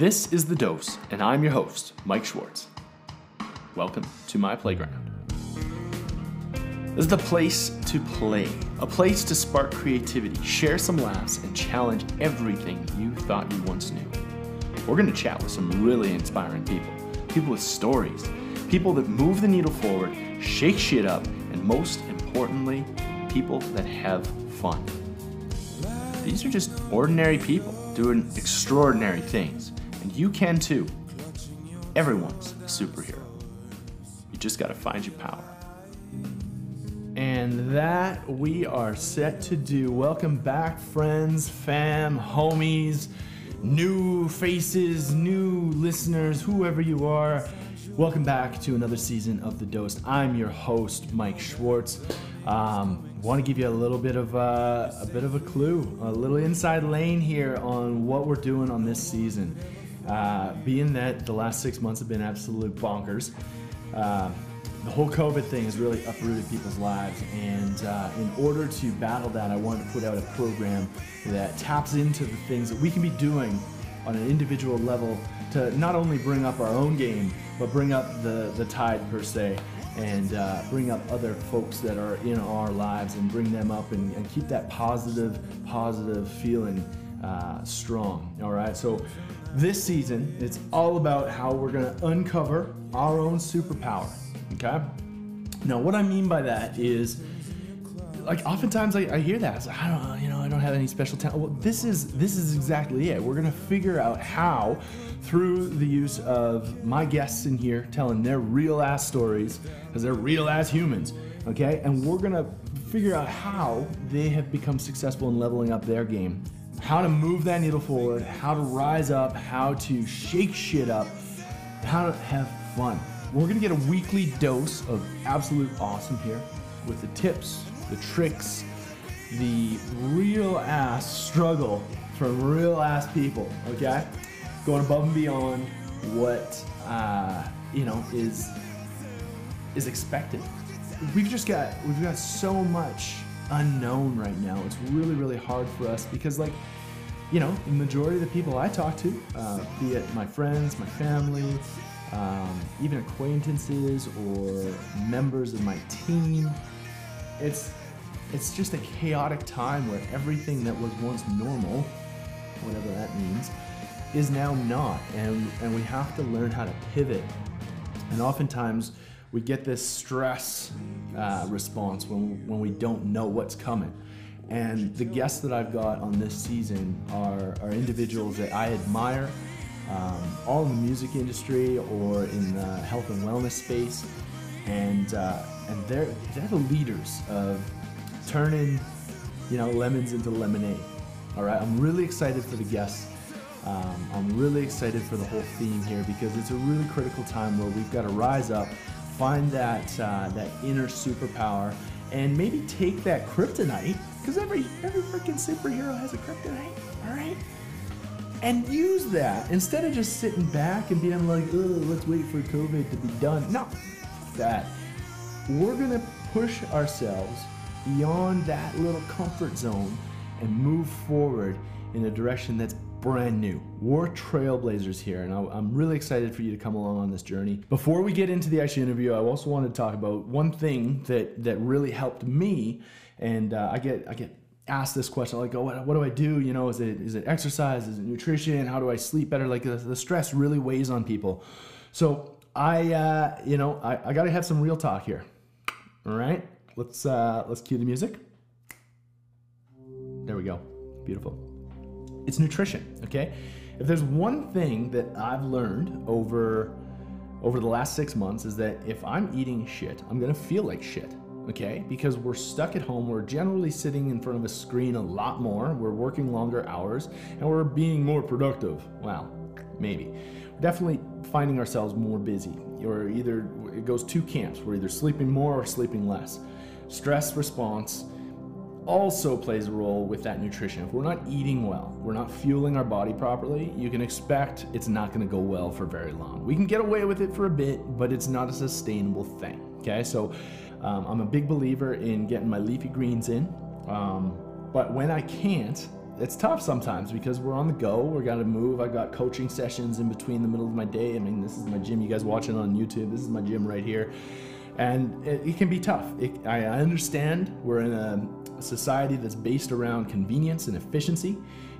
This is The Dose, and I'm your host, Mike Schwartz. Welcome to my playground. This is the place to play, a place to spark creativity, share some laughs, and challenge everything you thought you once knew. We're going to chat with some really inspiring people, people with stories, people that move the needle forward, shake shit up, and most importantly, people that have fun. These are just ordinary people doing extraordinary things, and you can too. Everyone's a superhero. You just gotta find your power. And that we are set to do. Welcome back, friends, fam, homies, new faces, new listeners, whoever you are. Welcome back to another season of The Dose. I'm your host, Mike Schwartz. Want to give you a bit of a clue, a little inside lane here on what we're doing on this season. Being that the last 6 months have been absolute bonkers, the whole COVID thing has really uprooted people's lives. And in order to battle that, I wanted to put out a program that taps into the things that we can be doing on an individual level to not only bring up our own game, but bring up the tide per se, and bring up other folks that are in our lives and bring them up and keep that positive feeling strong, all right? So this season, it's all about how we're gonna uncover our own superpower, okay? Now, what I mean by that is, like, oftentimes I hear that. It's like, I don't have any special talent. Well, this is exactly it. We're gonna figure out how, through the use of my guests in here telling their real ass stories, because they're real ass humans, okay? And we're gonna figure out how they have become successful in leveling up their game, how to move that needle forward, how to rise up, how to shake shit up, how to have fun. We're gonna get a weekly dose of absolute awesome here with the tips, the tricks, the real ass struggle from real ass people, okay? Going above and beyond what, is expected. We've got so much unknown right now. It's really, really hard for us because, like, the majority of the people I talk to, be it my friends, my family, even acquaintances or members of my team, it's just a chaotic time where everything that was once normal, whatever that means, is now not, and we have to learn how to pivot. And oftentimes we get this stress response when we don't know what's coming. And the guests that I've got on this season are individuals that I admire, all in the music industry or in the health and wellness space, and they're the leaders of turning, lemons into lemonade. All right, I'm really excited for the guests. I'm really excited for the whole theme here because it's a really critical time where we've got to rise up, find that inner superpower, and maybe take that kryptonite, because every freaking superhero has a kryptonite, all right? And use that instead of just sitting back and being like, oh, let's wait for COVID to be done. No, that. We're going to push ourselves beyond that little comfort zone and move forward in a direction that's brand new. We're trailblazers here, and I'm really excited for you to come along on this journey. Before we get into the actual interview, I also wanted to talk about one thing that really helped me, and I get asked this question, like, oh, what do I do? Is it exercise? Is it nutrition? How do I sleep better? Like, the stress really weighs on people. So I gotta have some real talk here. All right, let's cue the music. There we go. Beautiful. It's nutrition, okay? If there's one thing that I've learned over the last 6 months is that if I'm eating shit, I'm gonna feel like shit, okay? Because we're stuck at home, we're generally sitting in front of a screen a lot more, we're working longer hours, and we're being more productive. Wow, maybe. We're definitely finding ourselves more busy, or either it goes two camps, we're either sleeping more or sleeping less. Stress response also plays a role with that nutrition. If we're not eating well, we're not fueling our body properly, you can expect it's not going to go well for very long. We can get away with it for a bit, but it's not a sustainable thing, okay? So I'm a big believer in getting my leafy greens in, but when I can't, it's tough sometimes because we're on the go, we're got to move. I've got coaching sessions in between the middle of my day. I mean, this is my gym. You guys watching on YouTube, this is my gym right here. And it can be tough. I understand we're in a society that's based around convenience and efficiency.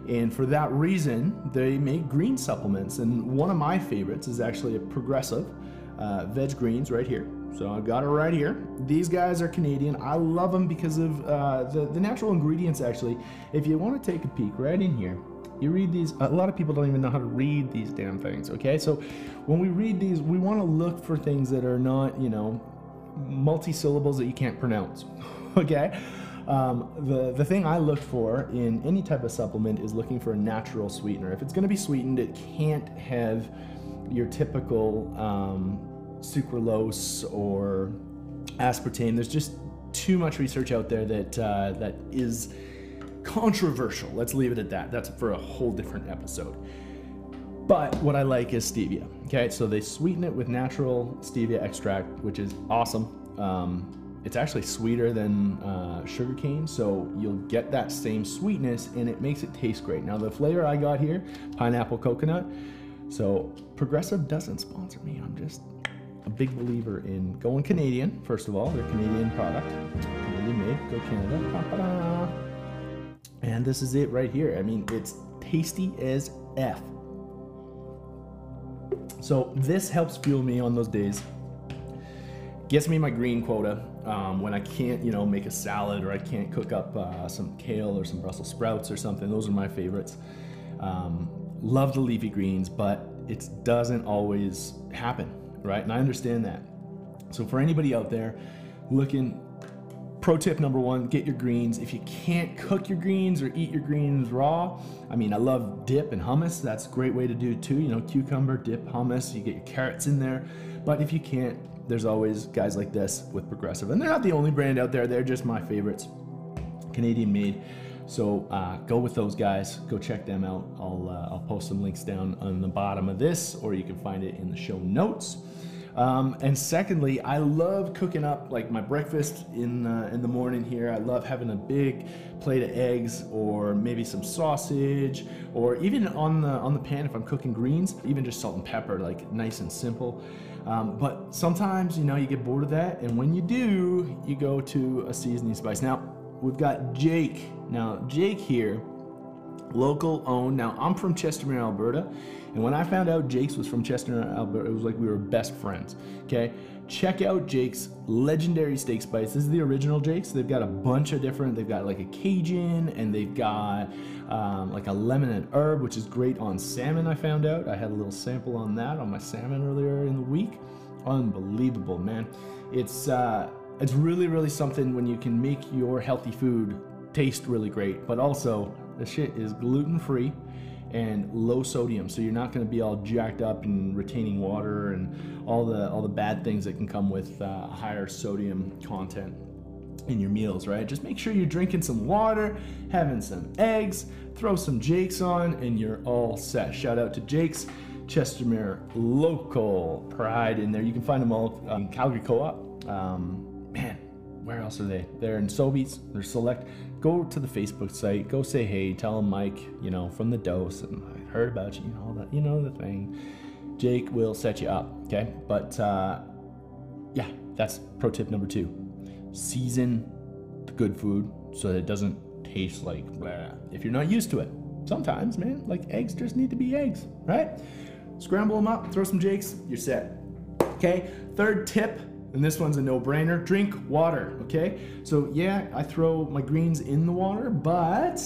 And for that reason, they make green supplements. And one of my favorites is actually a Progressive veg greens right here. So I've got it right here. These guys are Canadian. I love them because of the natural ingredients, actually. If you want to take a peek right in here, you read these. A lot of people don't even know how to read these damn things, okay? So when we read these, we want to look for things that are not, you know, multi-syllables that you can't pronounce, okay? The thing I look for in any type of supplement is looking for a natural sweetener. If it's going to be sweetened, it can't have your typical sucralose or aspartame. There's just too much research out there that that is controversial. Let's leave it at that. That's for a whole different episode. But what I like is stevia. Okay, so they sweeten it with natural stevia extract, which is awesome. It's actually sweeter than sugarcane, so you'll get that same sweetness and it makes it taste great. Now the flavor I got here, pineapple coconut. So Progressive doesn't sponsor me. I'm just a big believer in going Canadian. First of all, they're a Canadian product, Canadian made, go Canada. And this is it right here. I mean, it's tasty as F. So this helps fuel me on those days. Gets me my green quota when I can't, you know, make a salad or I can't cook up some kale or some Brussels sprouts or something. Those are my favorites. Love the leafy greens, but it doesn't always happen, right? And I understand that. So for anybody out there looking, pro tip number one, get your greens. If you can't cook your greens or eat your greens raw, I mean, I love dip and hummus. That's a great way to do it too. You know, cucumber, dip, hummus, you get your carrots in there. But if you can't, there's always guys like this with Progressive. And they're not the only brand out there. They're just my favorites, Canadian made. So go with those guys. Go check them out. I'll post some links down on the bottom of this, or you can find it in the show notes. And secondly, I love cooking up like my breakfast in the morning here. I love having a big plate of eggs or maybe some sausage, or even on the pan if I'm cooking greens, even just salt and pepper, like nice and simple. But sometimes, you know, you get bored of that, and when you do, you go to a seasoning spice. Now we've got Jake. Now Jake here, local owned. Now I'm from Chestermere, Alberta, and when I found out Jake's was from Chestermere, Alberta, it was like we were best friends. Okay, check out Jake's Legendary Steak Spice. This is the original Jake's. They've got a bunch of different. They've got like a Cajun, and they've got like a lemon and herb, which is great on salmon. I found out. I had a little sample on that on my salmon earlier in the week. Unbelievable, man. It's really something when you can make your healthy food taste really great, but also the shit is gluten-free and low sodium, so you're not going to be all jacked up and retaining water and all the bad things that can come with higher sodium content in your meals, right? Just make sure you're drinking some water, having some eggs, throw some Jake's on, and you're all set. Shout out to Jake's, Chestermere local pride in there. You can find them all in Calgary Co-op. Man, where else are they? They're in Sobeys, they're Select. Go to the Facebook site, go say hey, tell them Mike, you know, from The Dose, and I heard about you, and all that, you know, the thing. Jake will set you up, okay? But yeah, that's pro tip number two. Season the good food so that it doesn't taste like blah, if you're not used to it. Sometimes, man, like eggs just need to be eggs, right? Scramble them up, throw some Jake's, you're set, okay? Third tip. And this one's a no-brainer, drink water, okay? So yeah, I throw my greens in the water, but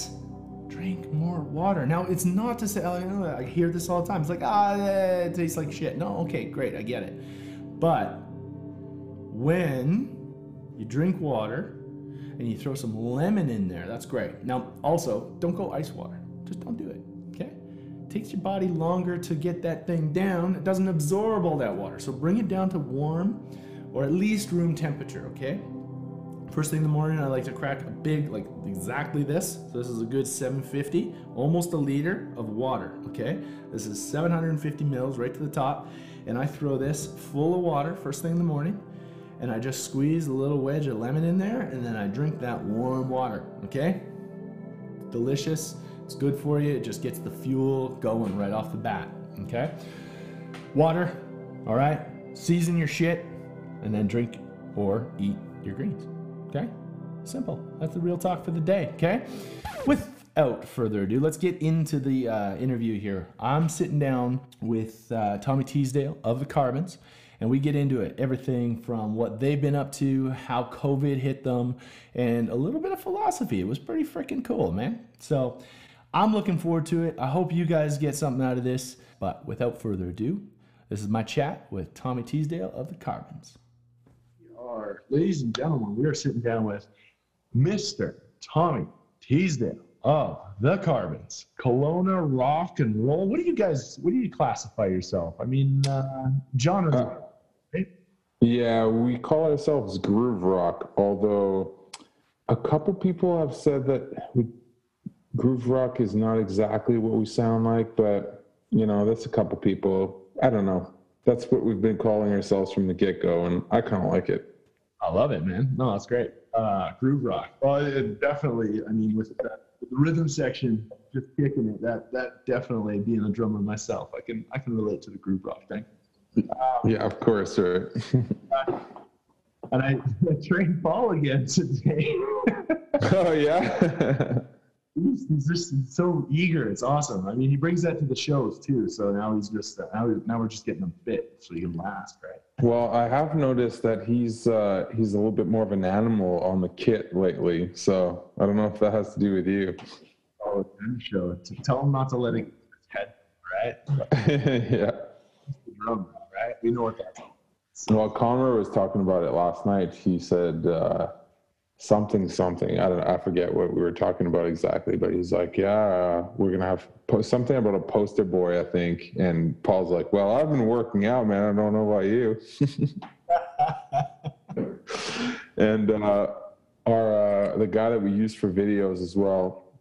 drink more water. Now it's not to say, I hear this all the time, it's like, it tastes like shit. No, okay, great, I get it. But when you drink water and you throw some lemon in there, that's great. Now also, don't go ice water, just don't do it. Takes your body longer to get that thing down. It doesn't absorb all that water. So bring it down to warm or at least room temperature, okay? First thing in the morning, I like to crack a big, like exactly this. So this is a good 750, almost a liter of water, okay? This is 750 mils right to the top. And I throw this full of water first thing in the morning. And I just squeeze a little wedge of lemon in there, and then I drink that warm water, okay? Delicious. It's good for you. It just gets the fuel going right off the bat, okay? Water, all right? Season your shit, and then drink or eat your greens, okay? Simple. That's the real talk for the day, okay? Without further ado, let's get into the interview here. I'm sitting down with Tommy Tisdale of the Carbons, and we get into it. Everything from what they've been up to, how COVID hit them, and a little bit of philosophy. It was pretty freaking cool, man. So I'm looking forward to it. I hope you guys get something out of this. But without further ado, this is my chat with Tommy Tisdale of the Carbons. Ladies and gentlemen, we are sitting down with Mr. Tommy Tisdale of the Carbons, Kelowna rock and roll. What do you guys? What do you classify yourself? I mean, genres. Right? Yeah, we call ourselves groove rock. Although a couple people have said that groove rock is not exactly what we sound like, but you know, that's a couple people. I don't know. That's what we've been calling ourselves from the get-go, and I kind of like it. I love it, man. No, that's great. Groove rock. Well, it definitely, I mean, with that, the rhythm section, just kicking it, that definitely, being a drummer myself, I can relate to the groove rock thing. Yeah, of course, right. And I trained Paul again today. Oh, yeah? He's just so eager. It's awesome. I mean, he brings that to the shows, too. So now he's just, now we're just getting him fit so he can last, right? Well, I have noticed that he's a little bit more of an animal on the kit lately. So I don't know if that has to do with you. Oh, show. Tell him not to let it get his head, right? Yeah. Drum, right? We know what that's like. So, well, Connor was talking about it last night. He said something. I don't know. I forget what we were talking about exactly. But he's like, yeah, we're going to have something about a poster boy, I think. And Paul's like, well, I've been working out, man. I don't know about you. And the guy that we use for videos as well,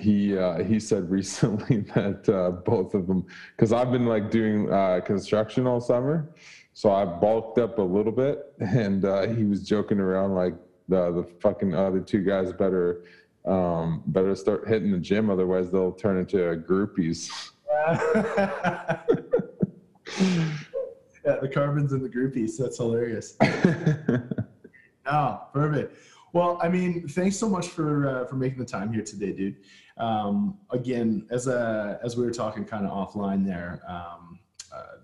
he said recently that both of them, because I've been like doing construction all summer. So I bulked up a little bit. And he was joking around like, the fucking other two guys better start hitting the gym, otherwise they'll turn into groupies. Yeah, the Carbons and the groupies. That's hilarious. Oh, perfect. Well, I mean, thanks so much for making the time here today, dude. Again, as we were talking kind of offline there,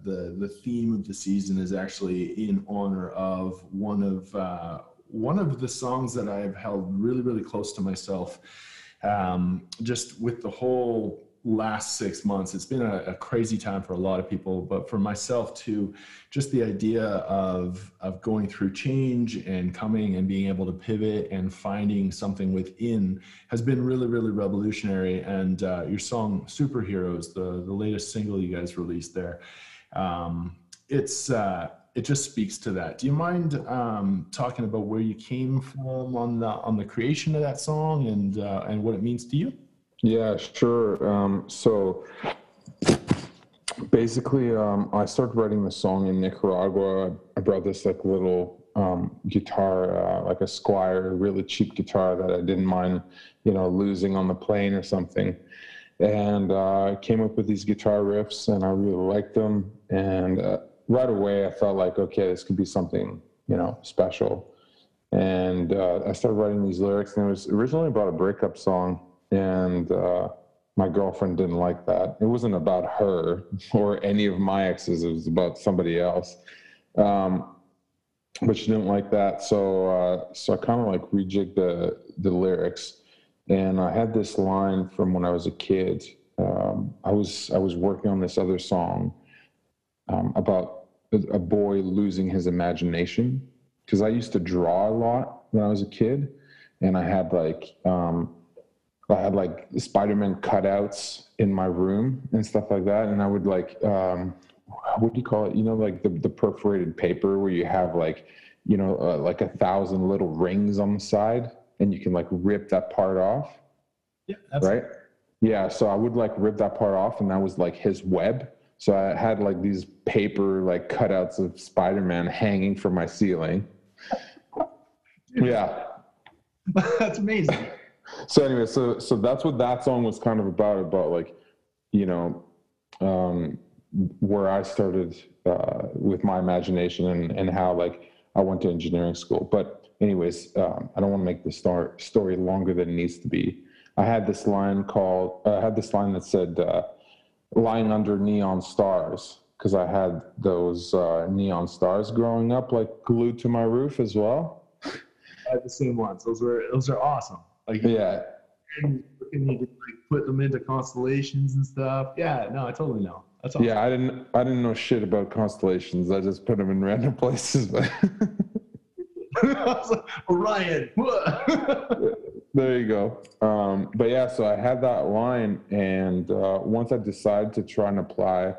the theme of the season is actually in honor of one of the songs that I've held really, really close to myself, just with the whole last 6 months. It's been a crazy time for a lot of people, but for myself too, just the idea of going through change and coming and being able to pivot and finding something within has been really, really revolutionary. And your song, Superheroes, the latest single you guys released there, it just speaks to that. Do you mind talking about where you came from on the creation of that song and what it means to you? Yeah, sure. So basically, I started writing the song in Nicaragua. I brought this like little guitar, like a Squire, really cheap guitar that I didn't mind, you know, losing on the plane or something. And I came up with these guitar riffs, and I really liked them. And right away, I felt like, okay, this could be something, you know, special. And I started writing these lyrics, and it was originally about a breakup song. And my girlfriend didn't like that. It wasn't about her or any of my exes. It was about somebody else. But she didn't like that. So I kind of like rejigged the lyrics. And I had this line from when I was a kid. I was working on this other song about a boy losing his imagination, because I used to draw a lot when I was a kid, and I had like Spider-Man cutouts in my room and stuff like that, and I would like what do you call it? You know, like the perforated paper where you have like, you know, like 1,000 little rings on the side, and you can like rip that part off. Yeah, absolutely. Right. Yeah, so I would like rip that part off, and that was like his web. So I had like these paper like cutouts of Spider-Man hanging from my ceiling. Dude, yeah, that's amazing. So anyway, so that's what that song was kind of about like, you know, where I started with my imagination and how like I went to engineering school. But anyways, I don't want to make the story longer than it needs to be. I had this line that said lying under neon stars, because I had those neon stars growing up like glued to my roof as well. I had the same ones. Those are awesome. Like, yeah. And you could like put them into constellations and stuff. Yeah, no, I totally know. That's awesome. Yeah, I didn't know shit about constellations. I just put them in random places. But I was like, Orion. There you go. But yeah, so I had that line, and once I decided to try and apply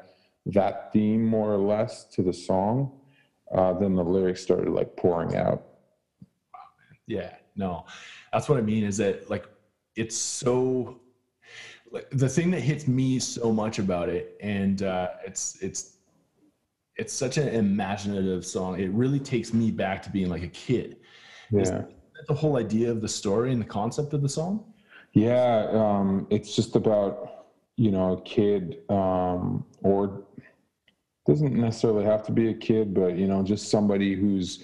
that theme more or less to the song, then the lyrics started like pouring out. Yeah, no, that's what I mean, is that like, it's so, like, the thing that hits me so much about it, and it's such an imaginative song. It really takes me back to being like a kid. Yeah. Is that the whole idea of the story and the concept of the song? Yeah, it's just about, you know, a kid, or doesn't necessarily have to be a kid, but, you know, just somebody who's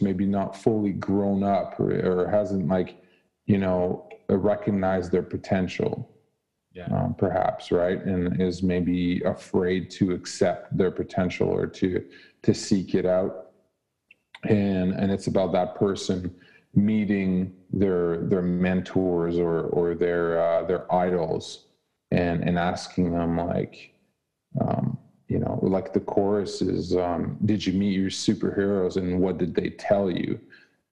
maybe not fully grown up or hasn't, like, you know, recognized their potential, yeah. Perhaps, right? And is maybe afraid to accept their potential or to seek it out. And it's about that person meeting their mentors or their idols and asking them, like, you know, like the chorus is, did you meet your superheroes and what did they tell you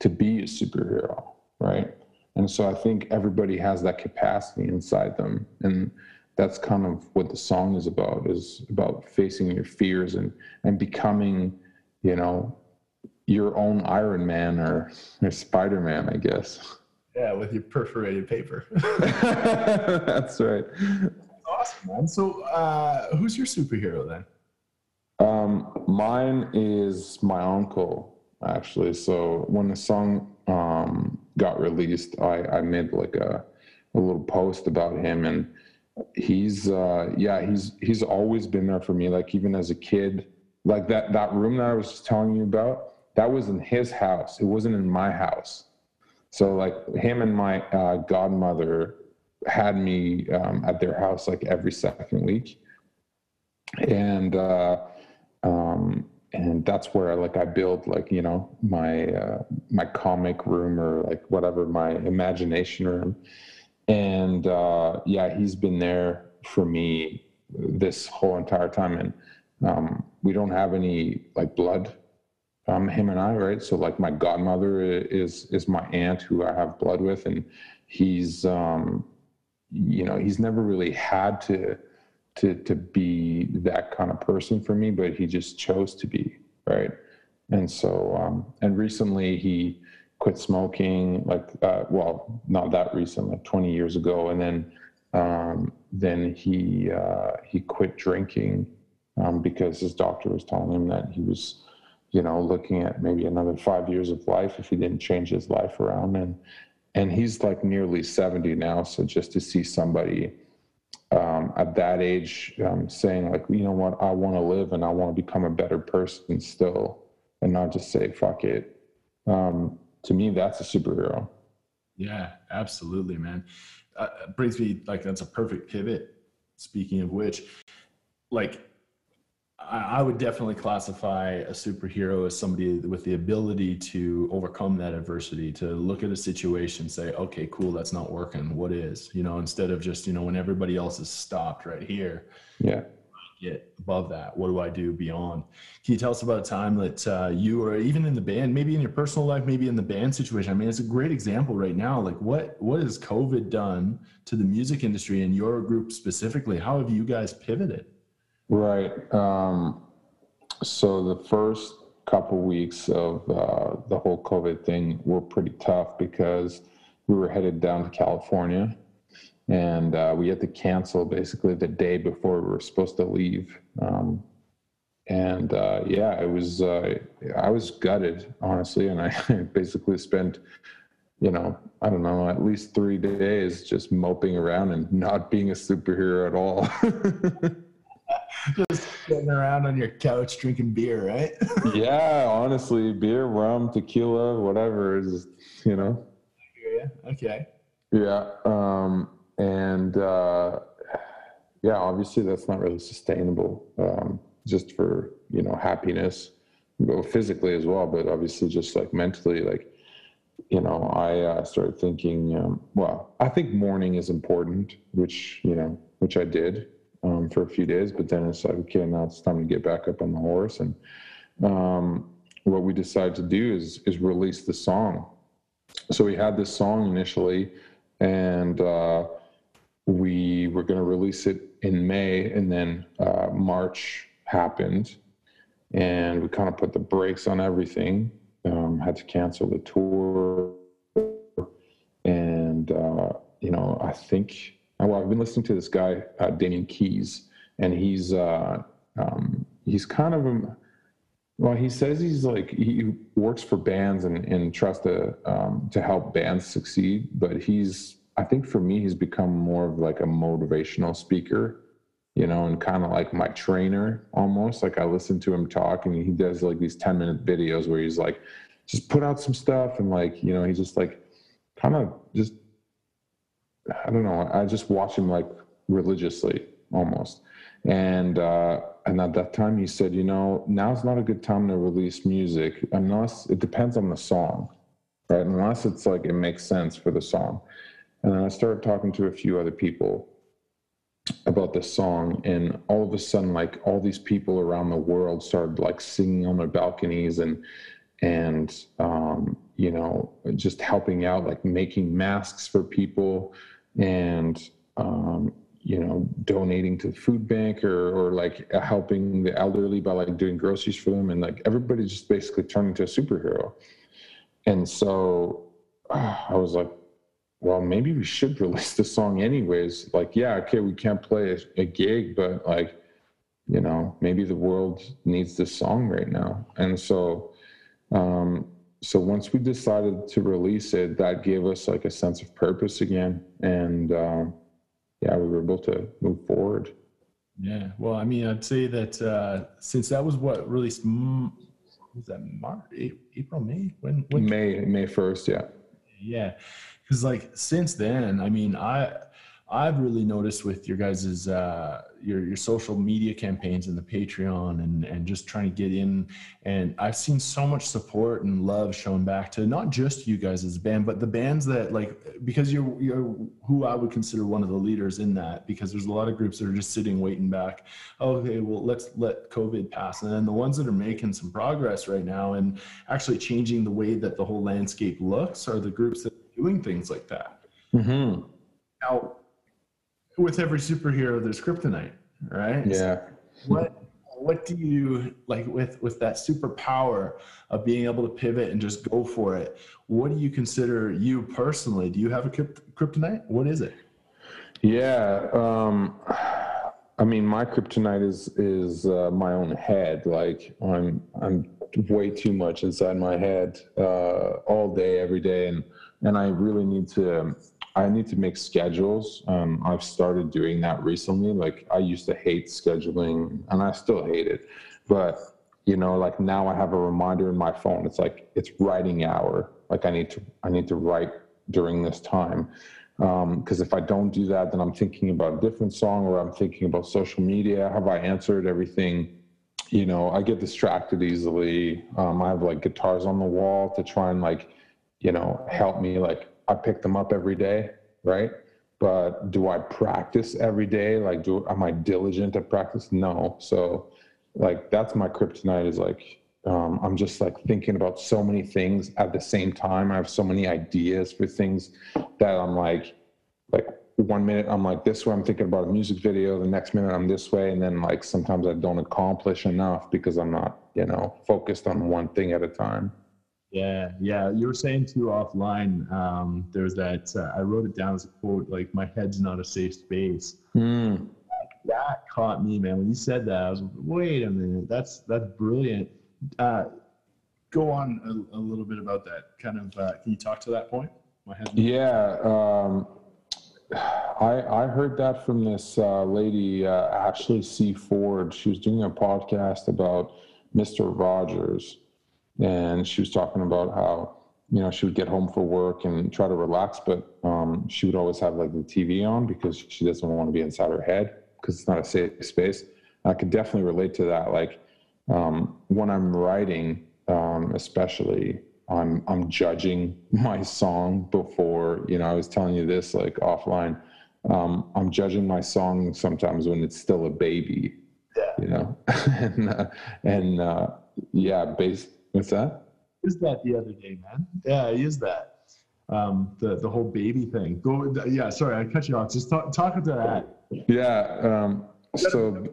to be a superhero, right? And so I think everybody has that capacity inside them. And that's kind of what the song is about facing your fears and becoming, you know, your own Iron Man or Spider-Man, I guess. Yeah, with your perforated paper. That's right. Awesome, man. So who's your superhero then? Mine is my uncle, actually. So when the song got released, I made like a little post about him, and he's always been there for me. Like even as a kid, like that room that I was just telling you about, that was in his house. It wasn't in my house. So like him and my godmother had me at their house like every second week, and that's where I build, like, you know, my comic room or like whatever, my imagination room. And yeah, he's been there for me this whole entire time. And we don't have any like blood, him and I, right? So like my godmother is my aunt who I have blood with, and he's you know, he's never really had to be that kind of person for me, but he just chose to be, right? And so, and recently he quit smoking, like, well, not that recent, like 20 years ago. And then he quit drinking, because his doctor was telling him that he was, you know, looking at maybe another 5 years of life if he didn't change his life around. And he's like nearly 70 now. So just to see somebody, at that age, saying like, you know what, I want to live and I want to become a better person still, and not just say fuck it. To me, that's a superhero. Yeah, absolutely, man. Brings me, like, that's a perfect pivot. Speaking of which, like, I would definitely classify a superhero as somebody with the ability to overcome that adversity, to look at a situation, say, okay, cool, that's not working. What is, you know, instead of just, you know, when everybody else is stopped right here, yeah, get above that. What do I do beyond? Can you tell us about a time that you were, even in the band, maybe in your personal life, maybe in the band situation? I mean, it's a great example right now. Like what has COVID done to the music industry and your group specifically? How have you guys pivoted? Right. So the first couple weeks of the whole COVID thing were pretty tough because we were headed down to California, and we had to cancel basically the day before we were supposed to leave. Yeah, I was gutted, honestly. And I basically spent you know, I don't know, at least 3 days just moping around and not being a superhero at all. Just sitting around on your couch drinking beer, right? Yeah, honestly, beer, rum, tequila, whatever is, you know. Yeah, okay. Yeah, yeah, obviously that's not really sustainable, just for, you know, happiness, well, physically as well, but obviously just like mentally, like, you know, I started thinking, well, I think mourning is important, which, you know, which I did for a few days, but then it's like, okay, now it's time to get back up on the horse. And what we decided to do is release the song. So we had this song initially, and we were going to release it in May, and then March happened, and we kind of put the brakes on everything. Had to cancel the tour, and you know, I think, well, I've been listening to this guy Damien Keyes, and he's kind of a, well, he says he's like, he works for bands and tries to help bands succeed, but I think for me he's become more of like a motivational speaker, you know, and kind of like my trainer almost. Like I listen to him talk, and he does like these 10-minute videos where he's like, just put out some stuff. And like, you know, he's just like, kind of just, I don't know. I just watch him like religiously almost. And at that time he said, you know, now's not a good time to release music unless it depends on the song, right? Unless it's like, it makes sense for the song. And then I started talking to a few other people about this song, and all of a sudden, like, all these people around the world started like singing on their balconies and you know, just helping out, like making masks for people, and you know, donating to the food bank, or like helping the elderly by like doing groceries for them, and like everybody just basically turned into a superhero. And so I was like, well, maybe we should release the song anyways. Like, yeah, okay, we can't play a gig, but like, you know, maybe the world needs this song right now. And so, so once we decided to release it, that gave us like a sense of purpose again. And, yeah, we were able to move forward. Yeah. Well, I mean, I'd say that, since that was what released, was that March, April, May? When? May 1st. Yeah. Yeah. Because like since then, I mean, I've really noticed with your guys's your social media campaigns and the Patreon and just trying to get in, and I've seen so much support and love shown back to not just you guys as a band, but the bands that, like, because you're who I would consider one of the leaders in that, because there's a lot of groups that are just sitting waiting back. Oh, okay, well, let's let COVID pass. And then the ones that are making some progress right now and actually changing the way that the whole landscape looks are the groups that doing things like that. Mm-hmm. Now, with every superhero, there's kryptonite, right? Yeah. So what do you, like, with that superpower of being able to pivot and just go for it, what do you consider you personally? Do you have a kryptonite? What is it? Yeah. I mean, my kryptonite is my own head. Like, I'm way too much inside my head all day, every day. And I really need to make schedules. I've started doing that recently. Like, I used to hate scheduling, and I still hate it. But, you know, like, now I have a reminder in my phone. It's like, it's writing hour. Like, I need to write during this time. Because if I don't do that, then I'm thinking about a different song, or I'm thinking about social media. Have I answered everything? You know, I get distracted easily. I have like guitars on the wall to try and, like, you know, help me. Like, I pick them up every day, right? But do I practice every day? Like, am I diligent at practice? No. So, like, that's my kryptonite, is like, I'm just like thinking about so many things at the same time. I have so many ideas for things that I'm like 1 minute I'm like this way, I'm thinking about a music video, the next minute I'm this way, and then like sometimes I don't accomplish enough because I'm not, you know, focused on one thing at a time. Yeah, yeah. You were saying too offline, there's that, I wrote it down as a quote, like, my head's not a safe space. Mm. That caught me, man. When you said that, I was like, wait a minute, that's brilliant. Go on a little bit about that. Kind of, can you talk to that point? my head. Yeah. I heard that from this lady, Ashley C. Ford. She was doing a podcast about Mr. Rogers, and she was talking about how, you know, she would get home for work and try to relax, but she would always have like the TV on because she doesn't want to be inside her head because it's not a safe space. I could definitely relate to that. Like when I'm writing, especially, I'm judging my song before, you know, I was telling you this like offline, I'm judging my song sometimes when it's still a baby, yeah. You know, yeah, what's that? I used that the other day, man. Yeah, I used that. The whole baby thing. Go. Yeah, sorry, I cut you off. Just talk about that. Yeah. So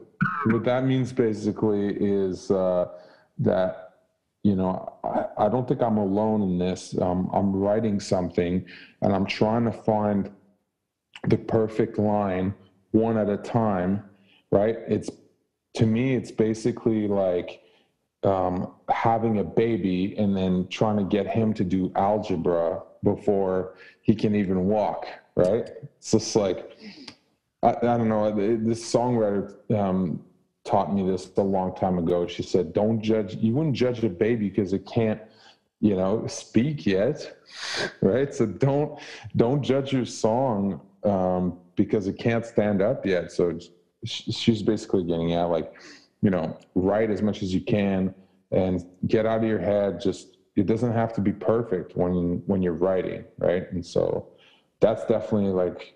what that means basically is that, you know, I don't think I'm alone in this. I'm writing something and I'm trying to find the perfect line one at a time, right? It's, to me, it's basically like, having a baby and then trying to get him to do algebra before he can even walk, right? It's just like, I don't know, this songwriter taught me this a long time ago. She said, you wouldn't judge a baby because it can't, you know, speak yet, right? So don't judge your song because it can't stand up yet. So she's basically getting at, like, you know, write as much as you can and get out of your head. Just, it doesn't have to be perfect when you're writing, right? And so that's definitely like,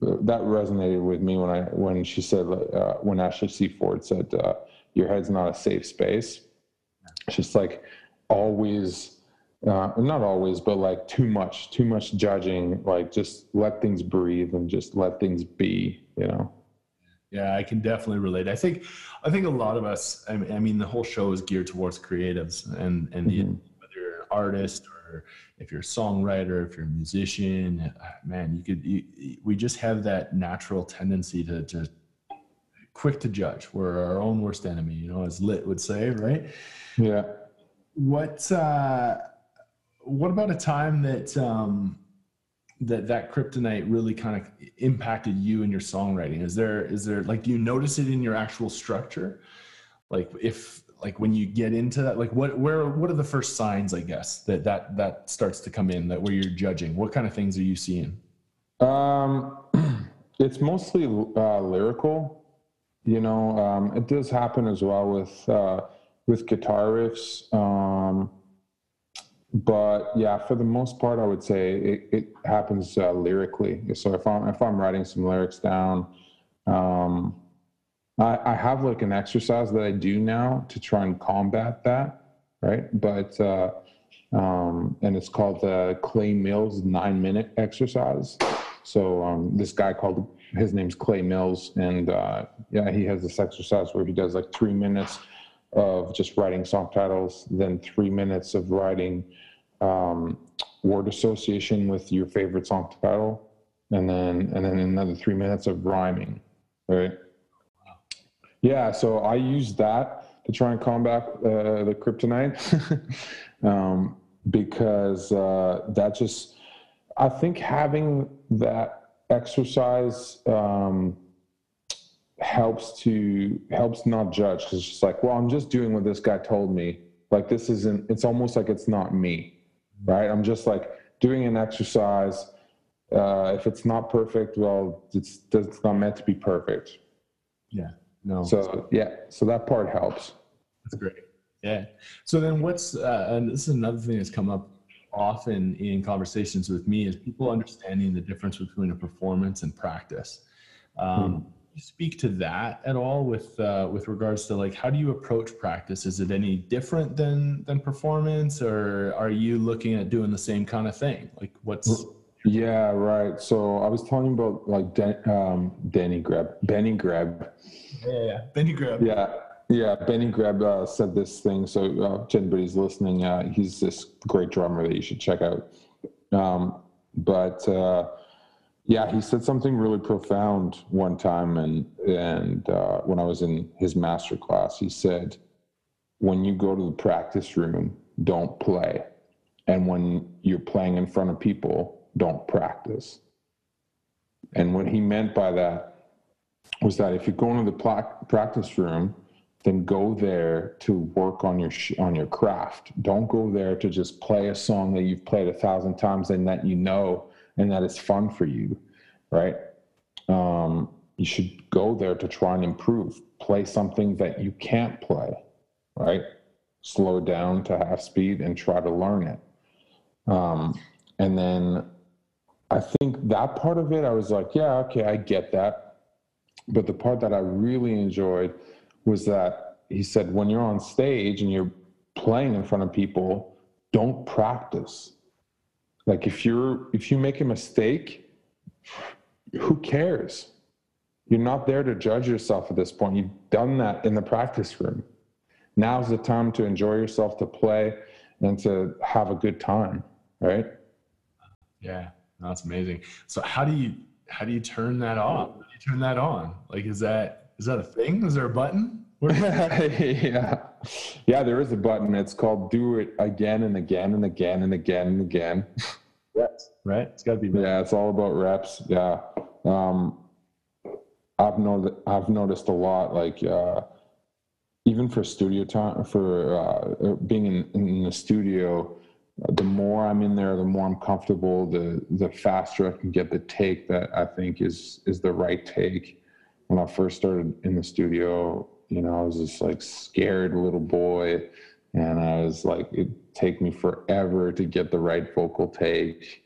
that resonated with me when she said, when Ashley C. Ford said, your head's not a safe space. It's just like always, not always, but like too much judging, like just let things breathe and just let things be, you know? Yeah, I can definitely relate. I think a lot of us, I mean, the whole show is geared towards creatives and mm-hmm. Whether you're an artist or if you're a songwriter, if you're a musician, man, we just have that natural tendency to quick to judge. We're our own worst enemy, you know, as Lit would say, right? Yeah. What about a time that, that kryptonite really kind of impacted you in your songwriting? Is there like, do you notice it in your actual structure? Like when you get into that, like what are the first signs, I guess, that starts to come in, that where you're judging, what kind of things are you seeing? It's mostly lyrical, you know. It does happen as well with guitar riffs. But yeah, for the most part, I would say it happens lyrically. So if I'm writing some lyrics down, I have like an exercise that I do now to try and combat that, right? But and it's called the Clay Mills 9-minute exercise. So this guy his name's Clay Mills, and yeah, he has this exercise where he does like 3 minutes of just writing song titles, then 3 minutes of writing word association with your favorite song title, and then another 3 minutes of rhyming, right? Wow. Yeah, so I use that to try and combat the kryptonite because that just, I think having that exercise helps not judge, because it's just like, well, I'm just doing what this guy told me. Like, this isn't, it's almost like it's not me, right? I'm just like doing an exercise. If it's not perfect, well, it's not meant to be perfect. Yeah, no. So yeah, so that part helps. That's great. Yeah. So then what's, and this is another thing that's come up often in conversations with me, is people understanding the difference between a performance and practice. Speak to that at all with regards to, like, how do you approach practice? Is it any different than performance, or are you looking at doing the same kind of thing? Like, what's... Yeah, right. So I was talking about like Benny Greb. Yeah, Benny Greb. Yeah, Benny Greb said this thing. So to anybody's listening, he's this great drummer that you should check out. Yeah, he said something really profound one time, and when I was in his master class, he said, when you go to the practice room, don't play. And when you're playing in front of people, don't practice. And what he meant by that was that if you're going to the practice room, then go there to work on your craft. Don't go there to just play a song that you've played 1,000 times and that you know and that is fun for you, right? You should go there to try and improve. Play something that you can't play, right? Slow down to half speed and try to learn it. And then I think that part of it, I was like, yeah, okay, I get that. But the part that I really enjoyed was that he said, when you're on stage and you're playing in front of people, don't practice. Like if you make a mistake, who cares? You're not there to judge yourself at this point. You've done that in the practice room. Now's the time to enjoy yourself, to play, and to have a good time, right? Yeah, that's amazing. So how do you turn that on? How do you turn that on? Like, is that a thing? Is there a button? Yeah, there is a button. It's called "Do It Again and Again and Again and Again and Again." Reps, right? It's got to be reps. Yeah, it's all about reps. Yeah, I've noticed a lot, like. Even for studio time, for being in the studio, the more I'm in there, the more I'm comfortable, the faster I can get the take that I think is the right take. When I first started in the studio, you know, I was just like scared little boy. And I was like, it'd take me forever to get the right vocal take.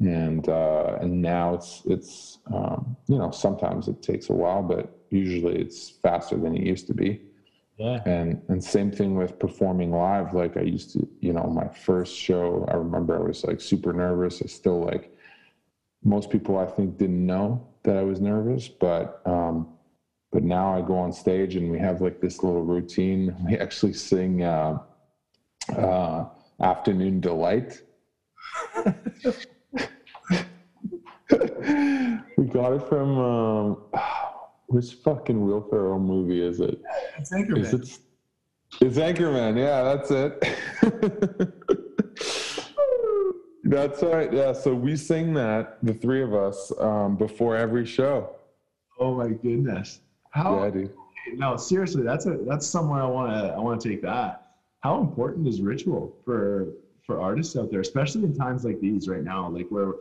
And now it's you know, sometimes it takes a while, but usually it's faster than it used to be. Yeah. And same thing with performing live. Like I used to, you know, my first show, I remember I was like super nervous. I still, like, most people I think didn't know that I was nervous, but now I go on stage and we have like this little routine. We actually sing Afternoon Delight. We got it from, which fucking Will Ferrell movie is it? It's Anchorman. It's Anchorman. Yeah, that's it. That's right. Yeah. So we sing that, the three of us, before every show. Oh my goodness! How? Yeah, dude. No, seriously, that's somewhere I want to take that. How important is ritual for artists out there, especially in times like these right now, like where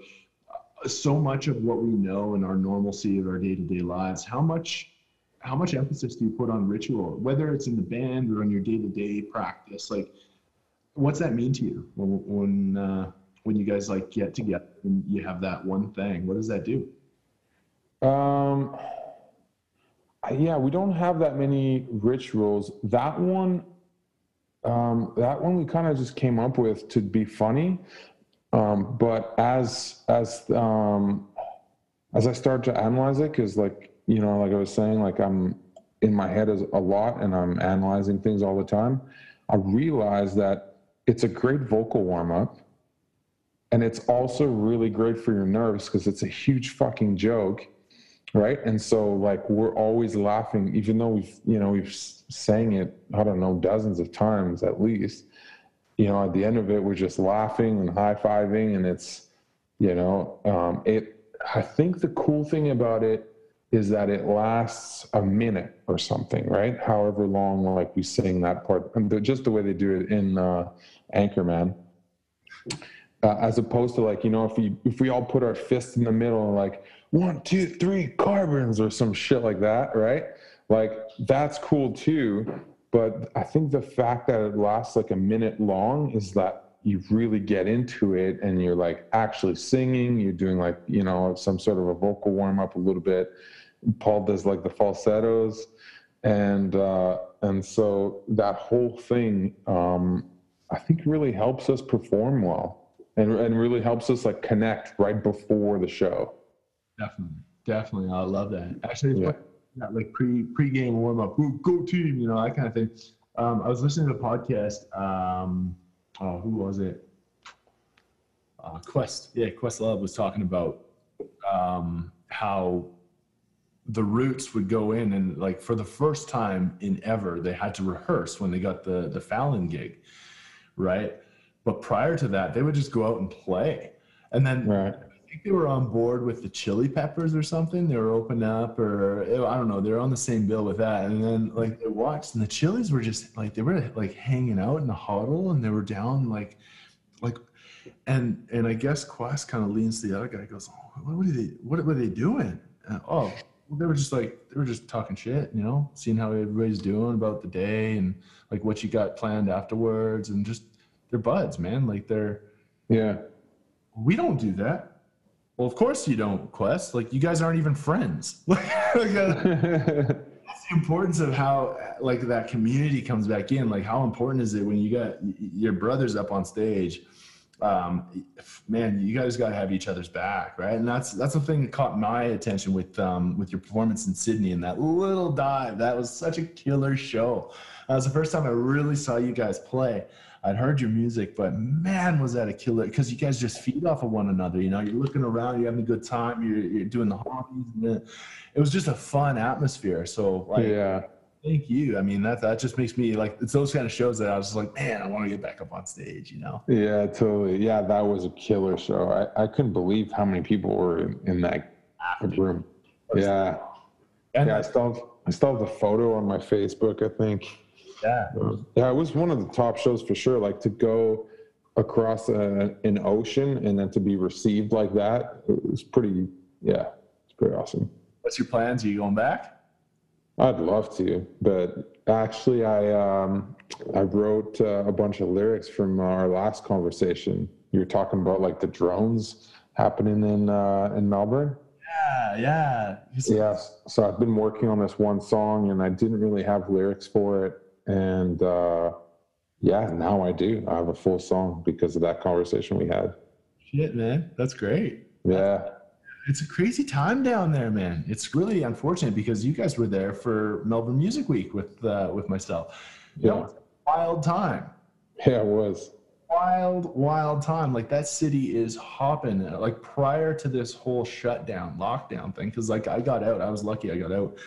so much of what we know in our normalcy of our day-to-day lives, how much emphasis do you put on ritual, whether it's in the band or on your day-to-day practice? Like, what's that mean to you when you guys like get together and you have that one thing? What does that do? Yeah, we don't have that many rituals. That one we kind of just came up with to be funny. But as I start to analyze it, cause like, you know, like I was saying, like I'm in my head is a lot and I'm analyzing things all the time. I realize that it's a great vocal warm up and it's also really great for your nerves cause it's a huge fucking joke. Right. And so like, we're always laughing, even though we've sang it, I don't know, dozens of times at least. You know, at the end of it, we're just laughing and high-fiving, and it's, you know, I think the cool thing about it is that it lasts a minute or something, right? However long, like, we sing that part, just the way they do it in Anchorman, as opposed to, like, you know, if we all put our fists in the middle and, like, 1, 2, 3, carbons or some shit like that, right? Like, that's cool, too. But I think the fact that it lasts like a minute long is that you really get into it and you're like actually singing, you're doing like, you know, some sort of a vocal warm up a little bit. Paul does like the falsettos. And so that whole thing, I think really helps us perform well and really helps us like connect right before the show. Definitely. I love that. Actually, yeah. That like pre-game warm-up, go team, you know, that kind of thing. I was listening to a podcast, who was it? Questlove was talking about how the Roots would go in and like for the first time in ever, they had to rehearse when they got the Fallon gig, right? But prior to that, they would just go out and play. And then I think they were on board with the Chili Peppers or something. They were open up, or I don't know. They were on the same bill with that. And then like they watched, and the Chili's were just like they were like hanging out in the huddle, and they were down like, and I guess Quest kind of leans to the other guy. Goes, oh, what were they doing? And, oh, they were just like they were just talking shit, you know, seeing how everybody's doing about the day and like what you got planned afterwards, and just they're buds, man. Like they're We don't do that. Well, of course you don't, Quest. Like, you guys aren't even friends. That's the importance of how, like, that community comes back in. Like, how important is it when you got your brothers up on stage? Man, you guys got to have each other's back, right? And that's the thing that caught my attention with your performance in Sydney and that little dive. That was such a killer show. That was the first time I really saw you guys play. I'd heard your music, but man, was that a killer, because you guys just feed off of one another. You know, you're looking around, you're having a good time, you're doing the hobbies. And it was just a fun atmosphere. So, like, thank you. I mean, that just makes me, like, it's those kind of shows that I was just like, man, I want to get back up on stage, you know? Yeah, totally. Yeah, that was a killer show. I couldn't believe how many people were in that room. Yeah. And I still have the photo on my Facebook, I think. Yeah, it was one of the top shows for sure. Like, to go across an ocean and then to be received like that, it was pretty, it's pretty awesome. What's your plans? Are you going back? I'd love to, but actually I wrote a bunch of lyrics from our last conversation. You were talking about, like, the drones happening in Melbourne. Yeah. So I've been working on this one song, and I didn't really have lyrics for it. And now I do. I have a full song because of that conversation we had. Shit, man, that's great. Yeah, it's a crazy time down there, man. It's really unfortunate because you guys were there for Melbourne Music Week with myself. Yeah, it was a wild time. Yeah, it was wild time. Like, that city is hopping. Like, prior to this whole lockdown thing, because, like, I got out. I was lucky. I got out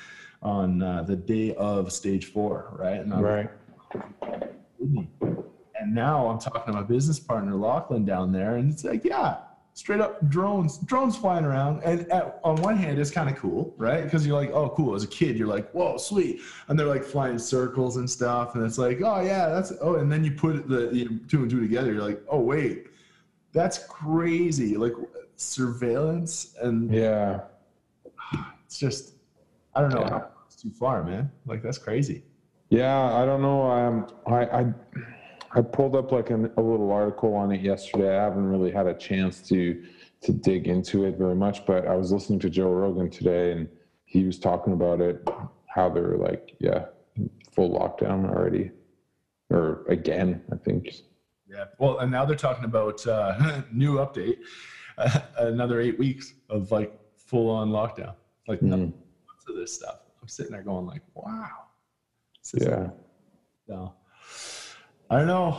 on the day of stage 4, right? And and now I'm talking to my business partner, Lachlan, down there, and it's like, straight up drones flying around. And on one hand, it's kind of cool, right? Because you're like, oh, cool. As a kid, you're like, whoa, sweet. And they're, like, flying circles and stuff, and it's like, oh, yeah, that's, oh, and then you put the two and two together, you're like, oh, wait, that's crazy. Like, surveillance and... Yeah. It's just, I don't know. Yeah. It's too far, man. Like, that's crazy. Yeah, I don't know. I pulled up, like, a little article on it yesterday. I haven't really had a chance to dig into it very much, but I was listening to Joe Rogan today, and he was talking about it, how they're, like, full lockdown already, or again, I think. Yeah. Well, and now they're talking about new update, another 8 weeks of, like, full on lockdown. Like, of this stuff. I'm sitting there going, like, wow. So I don't know.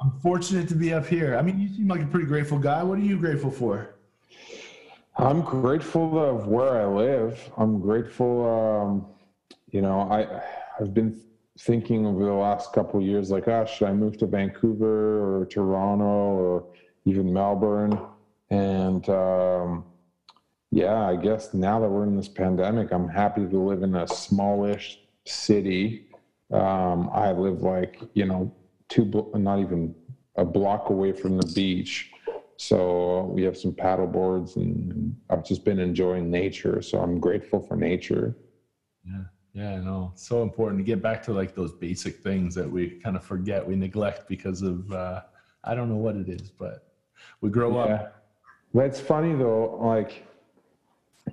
I'm fortunate to be up here. I mean, you seem like a pretty grateful guy. What are you grateful for? I'm grateful of where I live. I'm grateful, I've been thinking over the last couple of years, like, should I move to Vancouver or Toronto or even Melbourne? And I guess now that we're in this pandemic, I'm happy to live in a smallish city. I live, like, you know, not even a block away from the beach. So we have some paddle boards, and I've just been enjoying nature. So I'm grateful for nature. Yeah, I know. It's so important to get back to, like, those basic things that we kind of forget, we neglect because of, I don't know what it is, but we grow up. That's funny though, like,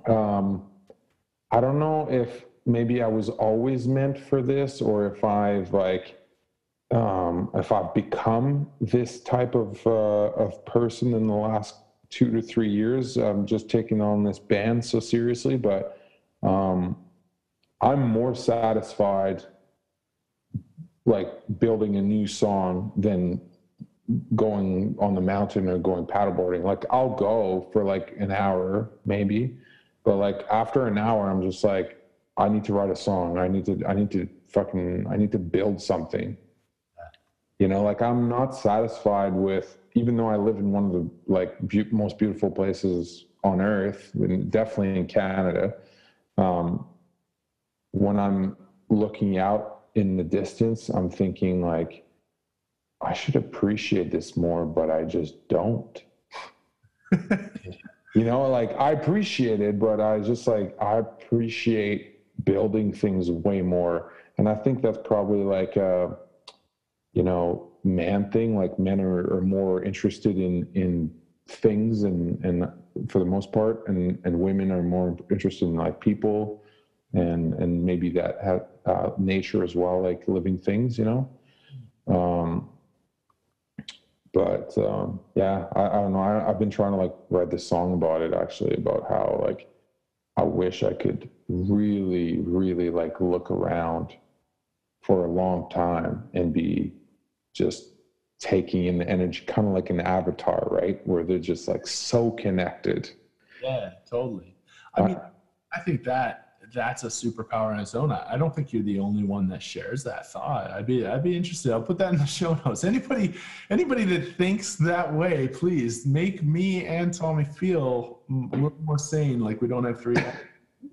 I don't know if maybe I was always meant for this, or if I've, like, if I've become this type of person in the last 2 to 3 years. I'm just taking on this band so seriously, but I'm more satisfied, like, building a new song than going on the mountain or going paddleboarding. Like, I'll go for, like, an hour maybe, but, like, after an hour, I'm just like, I need to write a song. I need to build something. You know, like, I'm not satisfied with, even though I live in one of the most beautiful places on earth, and definitely in Canada, when I'm looking out in the distance, I'm thinking like, I should appreciate this more, but I just don't. You know, like, I appreciate it, but I appreciate building things way more. And I think that's probably like a, you know, man thing. Like, men are more interested in things and for the most part, and women are more interested in like people and maybe that nature as well, like living things, you know? Yeah, I don't know. I've been trying to like write this song about it, actually, about how like I wish I could really, really like look around for a long time and be just taking in the energy, kind of like an avatar, right? Where they're just like so connected. Yeah, totally. I mean, I think that's a superpower on its own. I don't think you're the only one that shares that thought. I'd be interested. I'll put that in the show notes. Anybody that thinks that way, please make me and Tommy feel a little more sane, like we don't have three.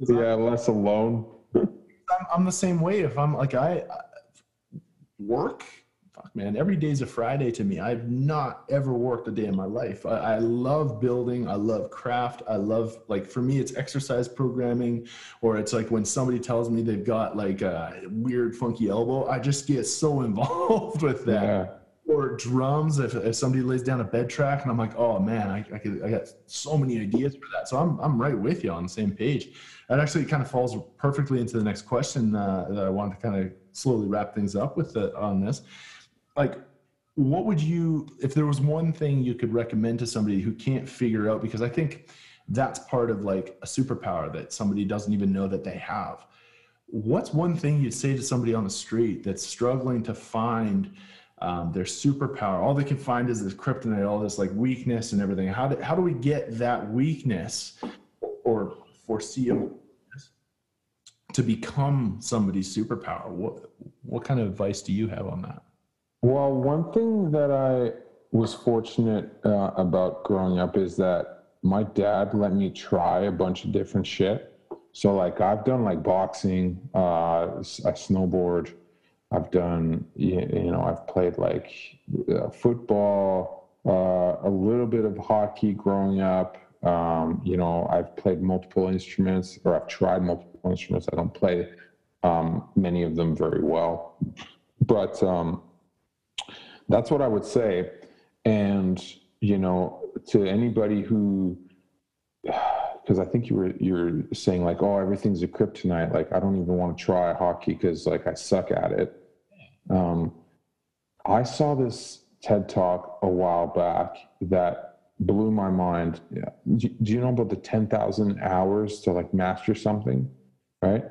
Yeah, less alone. I'm the same way. If I'm like, I work, fuck man, every day's a Friday to me. I've not ever worked a day in my life. I love building. I love craft. I love, like, for me, it's exercise programming, or it's like when somebody tells me they've got like a weird funky elbow, I just get so involved with that. Yeah. Or drums, if somebody lays down a bed track and I'm like, oh man, I got so many ideas for that. So I'm right with you on the same page. That actually kind of falls perfectly into the next question that I wanted to kind of slowly wrap things up with on this. Like, what would you, if there was one thing you could recommend to somebody who can't figure out, because I think that's part of like a superpower that somebody doesn't even know that they have. What's one thing you'd say to somebody on the street that's struggling to find their superpower? All they can find is this kryptonite, all this like weakness and everything. How do we get that weakness or foreseeable to become somebody's superpower? What kind of advice do you have on that? Well, one thing that I was fortunate about growing up is that my dad let me try a bunch of different shit. So like, I've done like boxing, I snowboard, I've done, I've played like football, a little bit of hockey growing up. I've played multiple instruments, or I've tried multiple instruments. I don't play many of them very well, but that's what I would say. And, to anybody who, because I think you're saying like, oh, everything's a kryptonite. Like, I don't even want to try hockey because like I suck at it. I saw this TED Talk a while back that blew my mind. Yeah. Do you know about the 10,000 hours to like master something, right?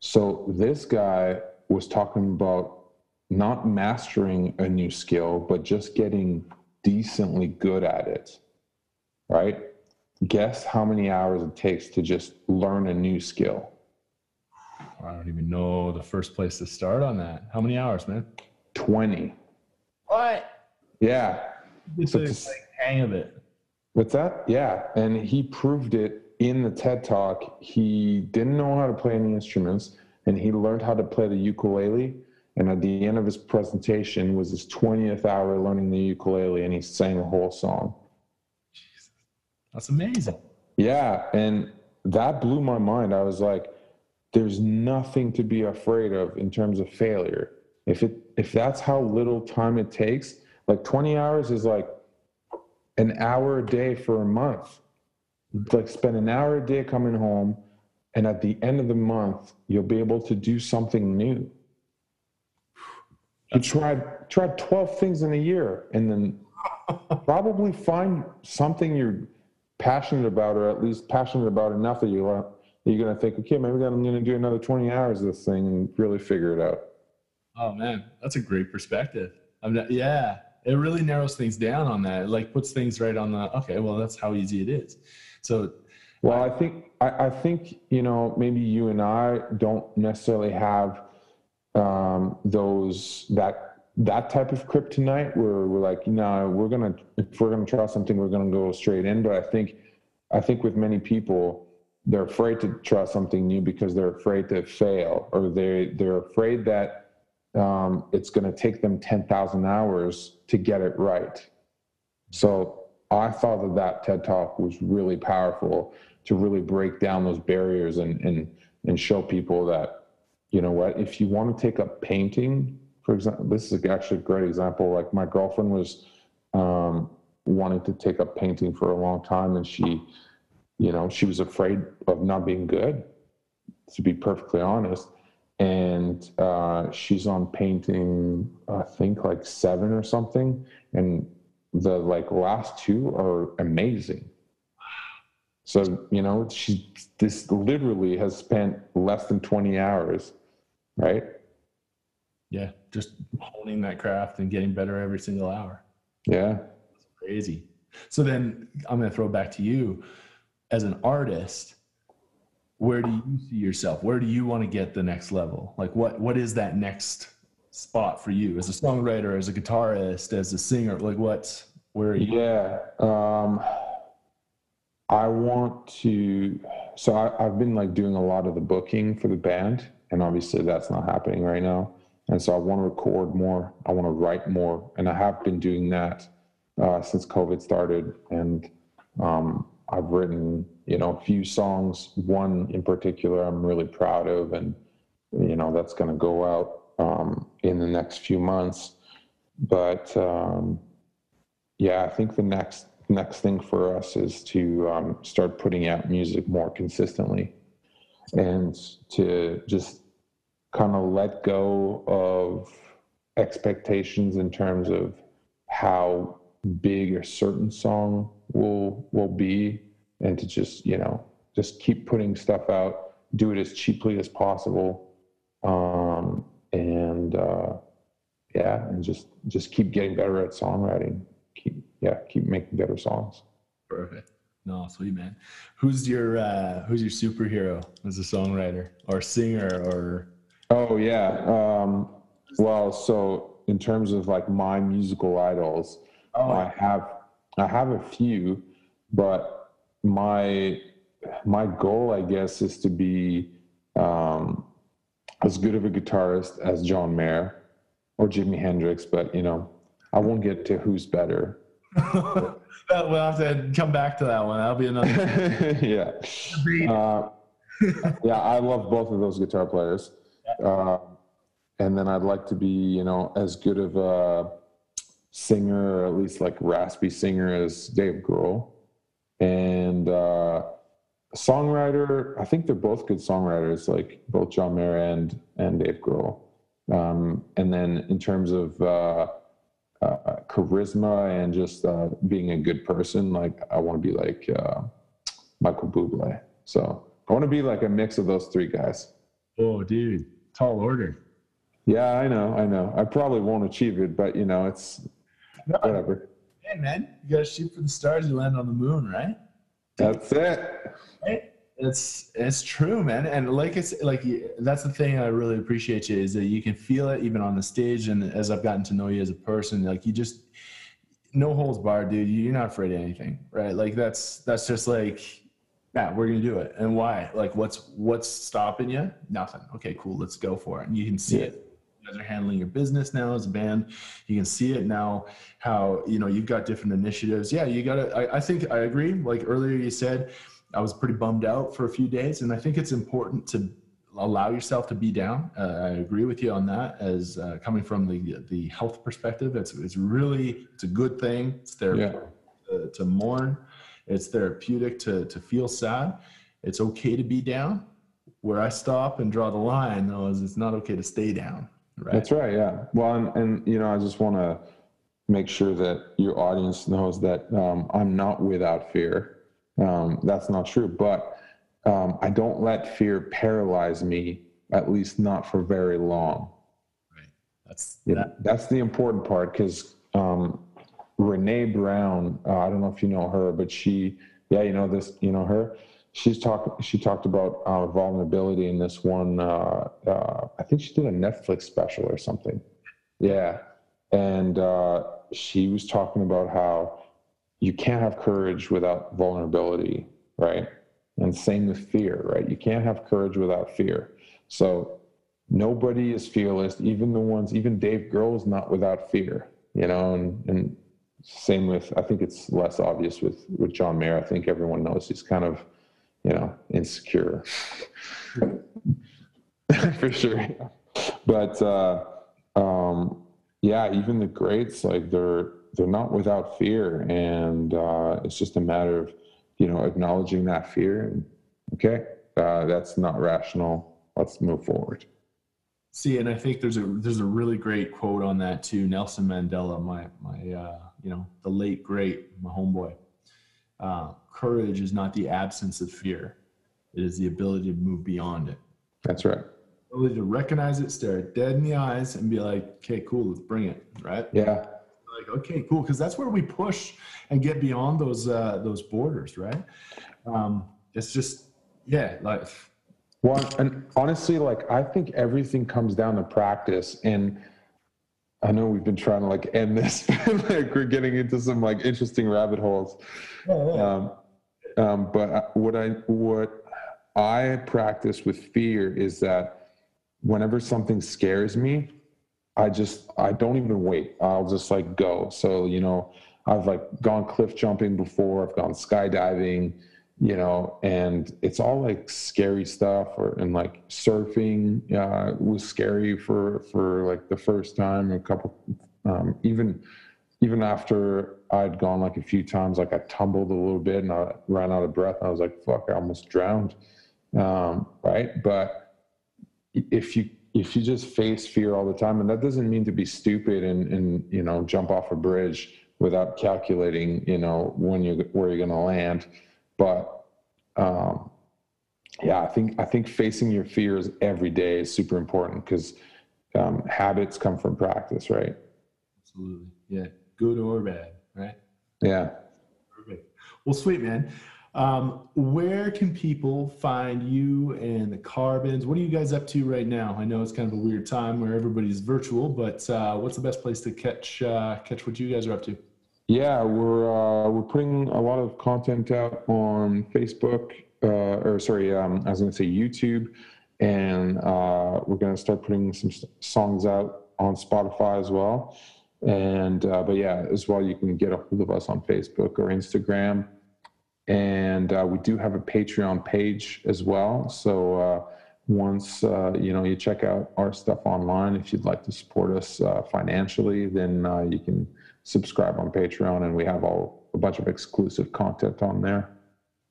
So this guy was talking about not mastering a new skill, but just getting decently good at it, right? Guess how many hours it takes to just learn a new skill. I don't even know the first place to start on that. How many hours, man? 20. What? Yeah. It's like hang of it. What's that? Yeah. And he proved it in the TED Talk. He didn't know how to play any instruments, and he learned how to play the ukulele. And at the end of his presentation was his 20th hour learning the ukulele, and he sang a whole song. Jesus. That's amazing. Yeah, and that blew my mind. I was like, there's nothing to be afraid of in terms of failure. If that's how little time it takes, like 20 hours is like an hour a day for a month. Like, spend an hour a day coming home, and at the end of the month, you'll be able to do something new. You tried 12 things in a year, and then probably find something you're passionate about, or at least passionate about enough that you're going to think, okay, maybe I'm going to do another 20 hours of this thing and really figure it out. Oh, man, that's a great perspective. Yeah, it really narrows things down on that. It, like, puts things right on the, okay, well, that's how easy it is. So, well, I think, maybe you and I don't necessarily have those, that that type of kryptonite where we're like, no, we're gonna, if we're gonna try something, we're gonna go straight in. But I think with many people, they're afraid to try something new because they're afraid to fail, or they're afraid that it's going to take them 10,000 hours to get it right. So I thought that TED Talk was really powerful to really break down those barriers and show people that, you know what, if you want to take up painting, for example, this is actually a great example. Like my girlfriend was wanted to take up painting for a long time, and she was afraid of not being good, to be perfectly honest. And she's on painting, I think, like 7 or something. And the last 2 are amazing. So, you know, this literally has spent less than 20 hours, right? Yeah, just honing that craft and getting better every single hour. Yeah. That's crazy. So then I'm going to throw back to you. As an artist, where do you see yourself? Where do you want to get the next level? Like what is that next spot for you as a songwriter, as a guitarist, as a singer? Like where are you? Yeah. I've been doing a lot of the booking for the band, and obviously that's not happening right now. And so I want to record more. I want to write more. And I have been doing that since COVID started. And, I've written, a few songs, one in particular I'm really proud of, and, that's going to go out in the next few months. But, I think the next thing for us is to start putting out music more consistently, and to just kind of let go of expectations in terms of how big a certain song will be, and to just keep putting stuff out, do it as cheaply as possible, and just keep getting better at songwriting, keep making better songs. Perfect. No, sweet, man. Who's your superhero as a songwriter or singer or? Oh yeah. Well, so in terms of my musical idols, I have a few, but my goal, I guess, is to be as good of a guitarist as John Mayer or Jimi Hendrix, but, I won't get to who's better. We'll have to come back to that one. That'll be another one. Yeah. I love both of those guitar players. And then I'd like to be, as good of a singer, or at least raspy singer, as Dave Grohl, and songwriter. I think they're both good songwriters, both John Mayer and Dave Grohl. And then in terms of charisma and just being a good person, I want to be Michael Bublé. So I want to be a mix of those three guys. Oh, dude, tall order. Yeah, I know. I probably won't achieve it, but it's. No, whatever. Hey, man, you gotta shoot for the stars. You land on the moon, right? That's it. Right? It's true, man. And that's the thing I really appreciate you, is that you can feel it even on the stage. And as I've gotten to know you as a person, you just, no holds barred, dude. You're not afraid of anything, right? That's just we're gonna do it. And why? What's stopping you? Nothing. Okay, cool. Let's go for it. And you can see it. You guys are handling your business now as a band. You can see it now, how you've got different initiatives. Yeah, you gotta, I think I agree. Earlier you said, I was pretty bummed out for a few days, and I think it's important to allow yourself to be down. I agree with you on that, as coming from the health perspective. It's a good thing. It's therapeutic to mourn. It's therapeutic to feel sad. It's okay to be down. Where I stop and draw the line, though, is it's not okay to stay down. Right. That's right. Yeah. Well, and I just want to make sure that your audience knows that I'm not without fear. That's not true, but I don't let fear paralyze me, at least not for very long. Right. That's the important part, because Brené Brown, I don't know if you know her, but she, her. She talked about vulnerability in this one. I think she did a Netflix special or something. Yeah. And she was talking about how you can't have courage without vulnerability, right? And same with fear, right? You can't have courage without fear. So nobody is fearless, even the ones, even Dave Grohl is not without fear, you know, and same with, I think it's less obvious with John Mayer. I think everyone knows he's kind of, you know, insecure for sure. But, yeah, even the greats, like they're not without fear. And, it's just a matter of, you know, acknowledging that fear. And, okay. That's not rational. Let's move forward. See, and I think there's a really great quote on that too. Nelson Mandela, my you know, the late great, my homeboy. Courage is not the absence of fear; it is the ability to move beyond it. That's right. The ability to recognize it, stare it dead in the eyes, and be like, "Okay, cool, let's bring it." Right? Yeah. Like, okay, cool, because that's where we push and get beyond those borders, right? It's just, yeah, like. Well, and honestly, like, I think everything comes down to practice. And I know we've been trying to like end this, but like we're getting into some like interesting rabbit holes. Oh, yeah. But what I practice with fear is that whenever something scares me, I don't even wait. I'll just like go. So, you know, I've like gone cliff jumping before, I've gone skydiving, you know, and it's all like scary stuff, and like surfing was scary for like the first time, a couple, even after I'd gone like a few times, like I tumbled a little bit and I ran out of breath. And I was like, fuck, I almost drowned. Right. But if you just face fear all the time, and that doesn't mean to be stupid and, you know, jump off a bridge without calculating, you know, where you're going to land. But, yeah, I think facing your fears every day is super important because, habits come from practice, right? Absolutely. Yeah. Good or bad, right? Yeah. Perfect. Well, sweet, man. Where can people find you and the Carbons? What are you guys up to right now? I know it's kind of a weird time where everybody's virtual, but, what's the best place to catch what you guys are up to? Yeah, we're putting a lot of content out on Facebook, I was going to say YouTube, and we're going to start putting some songs out on Spotify as well. And but yeah, as well, you can get a hold of us on Facebook or Instagram, and we do have a Patreon page as well. So once you know, you check out our stuff online, if you'd like to support us financially, then you can subscribe on Patreon, and we have a bunch of exclusive content on there.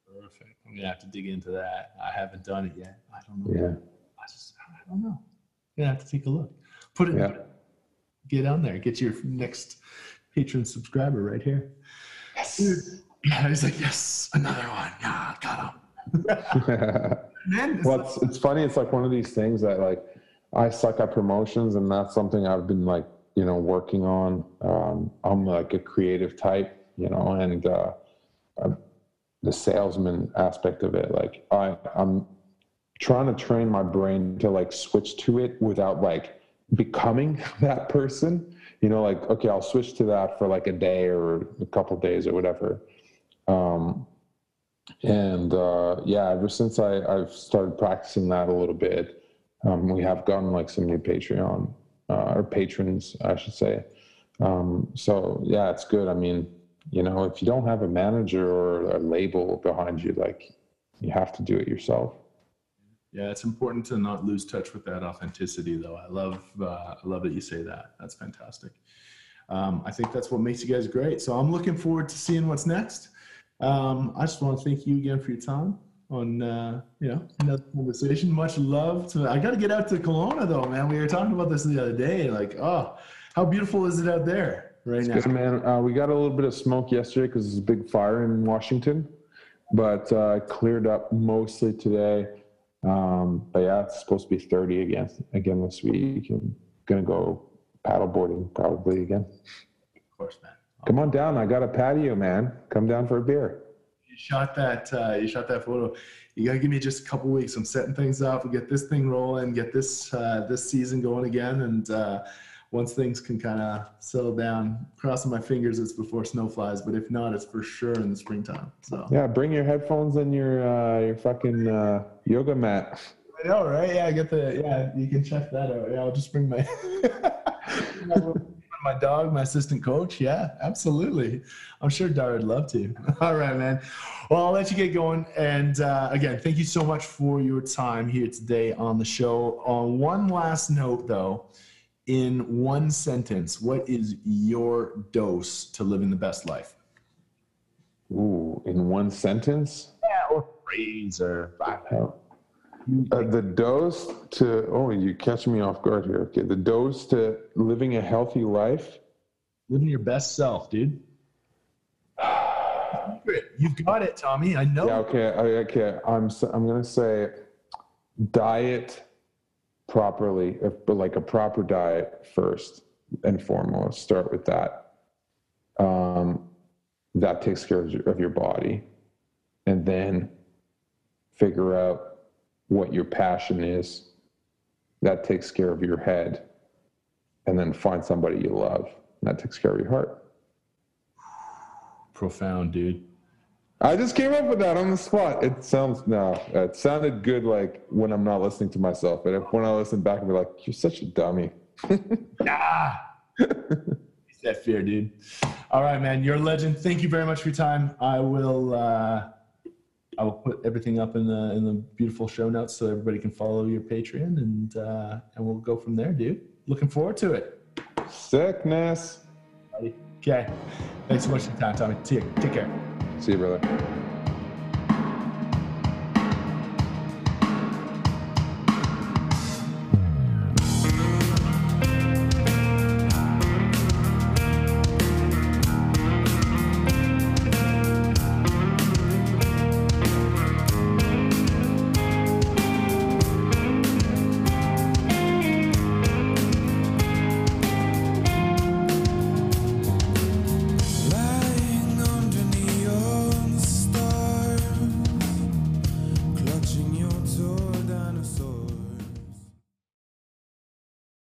Perfect. I'm gonna have to dig into that. I haven't done it yet. I don't know. Yeah. I don't know. Gonna have to take a look. Get on there. Get your next patron subscriber right here. Yes. Yeah, he's like, yes, another one. Yeah, got him. Well, it's funny. It's like one of these things that like I suck at promotions, and that's something I've been like, you know, working on. I'm like a creative type, you know, and the salesman aspect of it. Like I'm trying to train my brain to like switch to it without like becoming that person, you know, like, okay, I'll switch to that for like a day or a couple days or whatever. Yeah, ever since I've started practicing that a little bit, we have gotten like some new Patreon or patrons, I should say. So yeah, it's good. I mean, you know, if you don't have a manager or a label behind you, like you have to do it yourself. Yeah. It's important to not lose touch with that authenticity though. I love that you say that. That's fantastic. I think that's what makes you guys great. So I'm looking forward to seeing what's next. I just want to thank you again for your time on, you know, another conversation. Much love to, I got to get out to Kelowna though, man. We were talking about this the other day, like, oh, how beautiful is it out there right now? Good, man. We got a little bit of smoke yesterday because there's a big fire in Washington, but cleared up mostly today. But yeah, it's supposed to be 30 again this week. I'm going to go paddle boarding probably again. Of course, man. Come on down. I got a patio, man. Come down for a beer. You shot that photo. You gotta give me just a couple weeks. I'm setting things up. We'll get this thing rolling, get this season going again, and once things can kind of settle down, crossing my fingers it's before snow flies, but if not, it's for sure in the springtime. So yeah, bring your headphones and your fucking yoga mat. I know, right? Yeah, I get the, yeah, you can check that out. Yeah, I'll just bring my my dog, my assistant coach. Yeah, absolutely. I'm sure Dara would love to. All right, man. Well, I'll let you get going. And again, thank you so much for your time here today on the show. On one last note, though, in one sentence, what is your dose to living the best life? Ooh, in one sentence? Yeah, or phrase or 5 minutes. The dose to, oh, you catch me off guard here. Okay, the dose to living a healthy life. Living your best self, dude. You've got it, Tommy. I know. Yeah, okay. I'm going to say diet properly, but like a proper diet first and foremost. Start with that. That takes care of your body. And then figure out what your passion is. That takes care of your head. And then find somebody you love. That takes care of your heart. Profound, dude. I just came up with that on the spot. It sounded good like when I'm not listening to myself, but when I listen back and be like, you're such a dummy. Nah. It's that fear, dude. All right, man, you're a legend. Thank you very much for your time. I will put everything up in the beautiful show notes so everybody can follow your Patreon, and we'll go from there, dude. Looking forward to it. Sickness. Okay. Thanks so much for your time, Tommy. Take care. See you, brother.